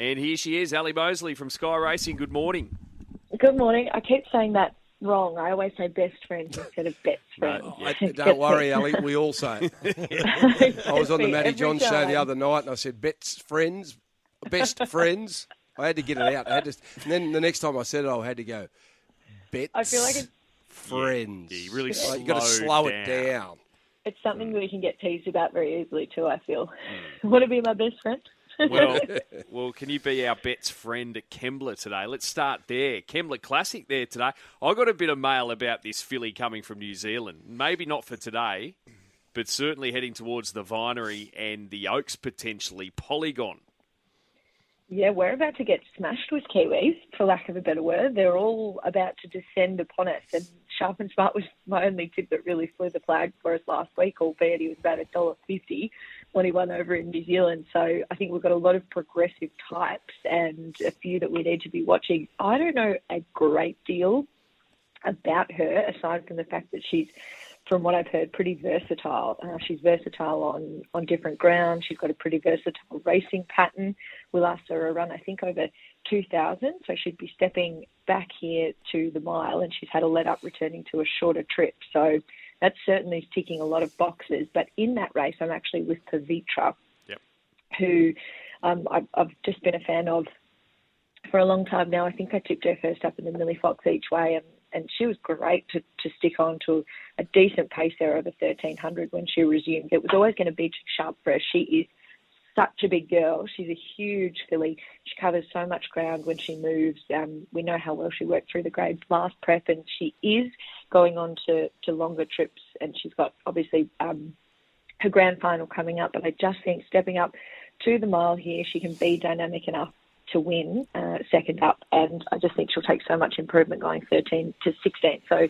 And here she is, Allie Mosley from Sky Racing. Good morning. Good morning. I keep saying that wrong. I always say best friends instead of best friends. No, don't worry, Allie. We all say it. I was on the Matty John show the other night and I said best friends. I had to get it out. And then the next time I said it, I had to go, bets, I feel like it's friends. Yeah, you really like, you've got to slow it down. It's something we can get teased about very easily too, I feel. Want to be my best friend? Well, can you be our bet's friend at Kembla today? Let's start there. Kembla Classic there today. I got a bit of mail about this filly coming from New Zealand. Maybe not for today, but certainly heading towards the Vinery and the Oaks, potentially Polygon. Yeah, we're about to get smashed with Kiwis, for lack of a better word. They're all about to descend upon us. And Sharp and Smart was my only tip that really flew the flag for us last week, albeit he was about $1.50 when he won over in New Zealand. So I think we've got a lot of progressive types and a few that we need to be watching. I don't know a great deal about her, aside from the fact that she's, from what I've heard, pretty versatile. She's versatile on different ground. She's got a pretty versatile racing pattern. We last saw her run, I think, over 2,000. So she'd be stepping back here to the mile, and she's had a let-up returning to a shorter trip. So that certainly is ticking a lot of boxes. But in that race, I'm actually with Pavitra, who I've just been a fan of for a long time now. I think I tipped her first up in the Millie Fox each way, and she was great to stick on to a decent pace there over 1,300 when she resumed. It was always going to be too sharp for her. She is such a big girl. She's a huge filly. She covers so much ground when she moves. We know how well she worked through the grade last prep, and she is going on to longer trips, and she's got, obviously, her grand final coming up, but I just think stepping up to the mile here, she can be dynamic enough to win second up, and I just think she'll take so much improvement going 13 to 16. So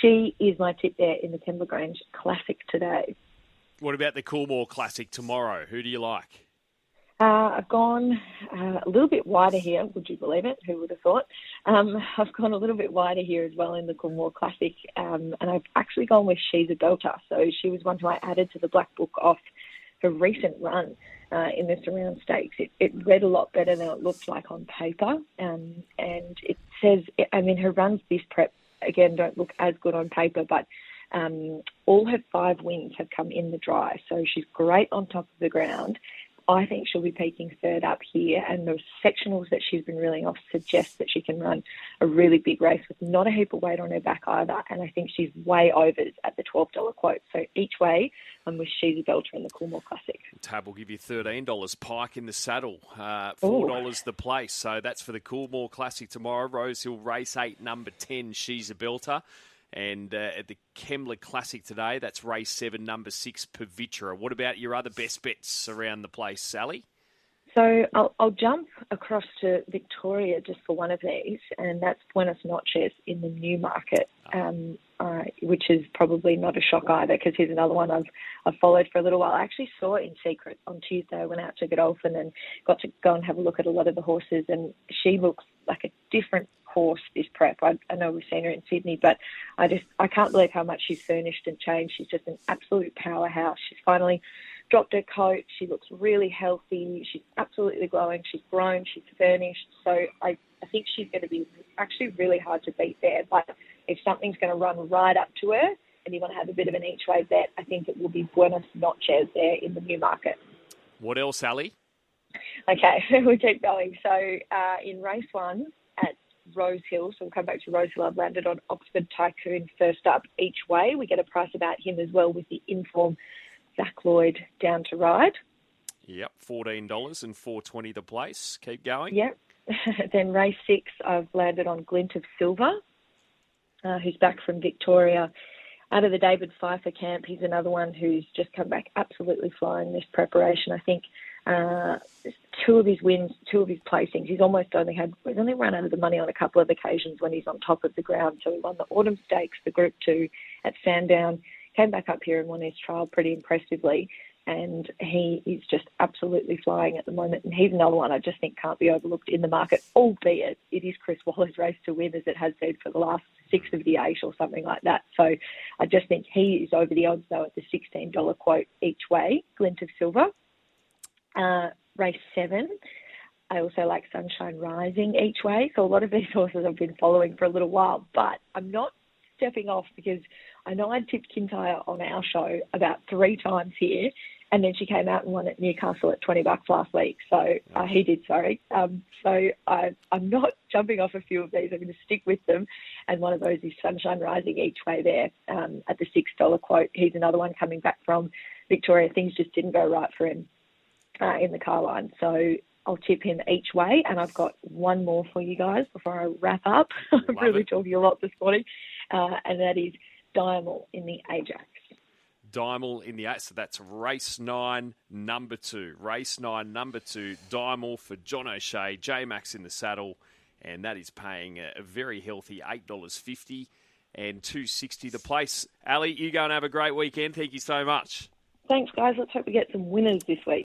she is my tip there in the Timbergrange Classic today. What about the Coolmore Classic tomorrow? Who do you like? I've gone a little bit wider here, would you believe it? Who would have thought? I've gone a little bit wider here as well in the Coolmore Classic, and I've actually gone with She's a Belter. So she was one who I added to the Black Book off her recent run in the Surround Stakes. It read a lot better than it looked like on paper. And it says, her runs this prep, again, don't look as good on paper, but all her 5 wins have come in the dry. So she's great on top of the ground. I think she'll be peaking third up here, and the sectionals that she's been reeling off suggest that she can run a really big race with not a heap of weight on her back either, and I think she's way overs at the $12 quote. So each way, I'm with She's a Belter in the Coolmore Classic. Tab will give you $13. Pike in the saddle, $4 the place. So that's for the Coolmore Classic tomorrow. Rose Hill race 8, number 10, She's a Belter. And at the Kembla Classic today, that's race 7, number 6, Pavitra. What about your other best bets around the place, Sally? So I'll jump across to Victoria just for one of these, and that's Buenos Notches in the Newmarket, which is probably not a shock either, because here's another one I've followed for a little while. I actually saw it in secret on Tuesday. I went out to Godolphin and got to go and have a look at a lot of the horses, and she looks like a different horse this prep. I know we've seen her in Sydney, but I can't believe how much she's furnished and changed. She's just an absolute powerhouse. She's finally dropped her coat. She looks really healthy. She's absolutely glowing. She's grown. She's furnished. So I think she's going to be actually really hard to beat there. But if something's going to run right up to her and you want to have a bit of an each way bet, I think it will be Buenos Notches there in the Newmarket. What else, Allie? Okay, we'll keep going. So in race 1 at Rose Hill, so we'll come back to Rose Hill. I've landed on Oxford Tycoon first up each way. We get a price about him as well with the inform Zach Lloyd down to ride. Yep, $14 and $4.20 the place. Keep going. Yep. Then race 6, I've landed on Glint of Silver, who's back from Victoria. Out of the David Pfeiffer camp, he's another one who's just come back absolutely flying this preparation. I think two of his wins, two of his placings, he's only run out of the money on a couple of occasions when he's on top of the ground. So he won the Autumn Stakes, the Group 2 at Sandown, came back up here and won his trial pretty impressively. And he is just absolutely flying at the moment. And he's another one I just think can't be overlooked in the market, albeit it is Chris Waller's race to win, as it has been for the last 6 of the 8 or something like that. So I just think he is over the odds, though, at the $16 quote each way, Glint of Silver. Race 7, I also like Sunshine Rising each way. So a lot of these horses I've been following for a little while, but I'm not stepping off because I know I tipped Kintyre on our show about 3 times here, and then she came out and won at Newcastle at $20 last week. So he did, sorry. So I'm not jumping off a few of these. I'm going to stick with them. And one of those is Sunshine Rising each way there at the $6 quote. He's another one coming back from Victoria. Things just didn't go right for him in the car line. So I'll tip him each way. And I've got one more for you guys before I wrap up. I'm really talking a lot this morning. And that is Dymel in the Ajax. Dymel in the eight. So that's race 9, number 2. Race 9, number 2, Dymel for John O'Shea, J-Max in the saddle. And that is paying a very healthy $8.50 and $2.60 the place. Allie, you go and have a great weekend. Thank you so much. Thanks, guys. Let's hope we get some winners this week.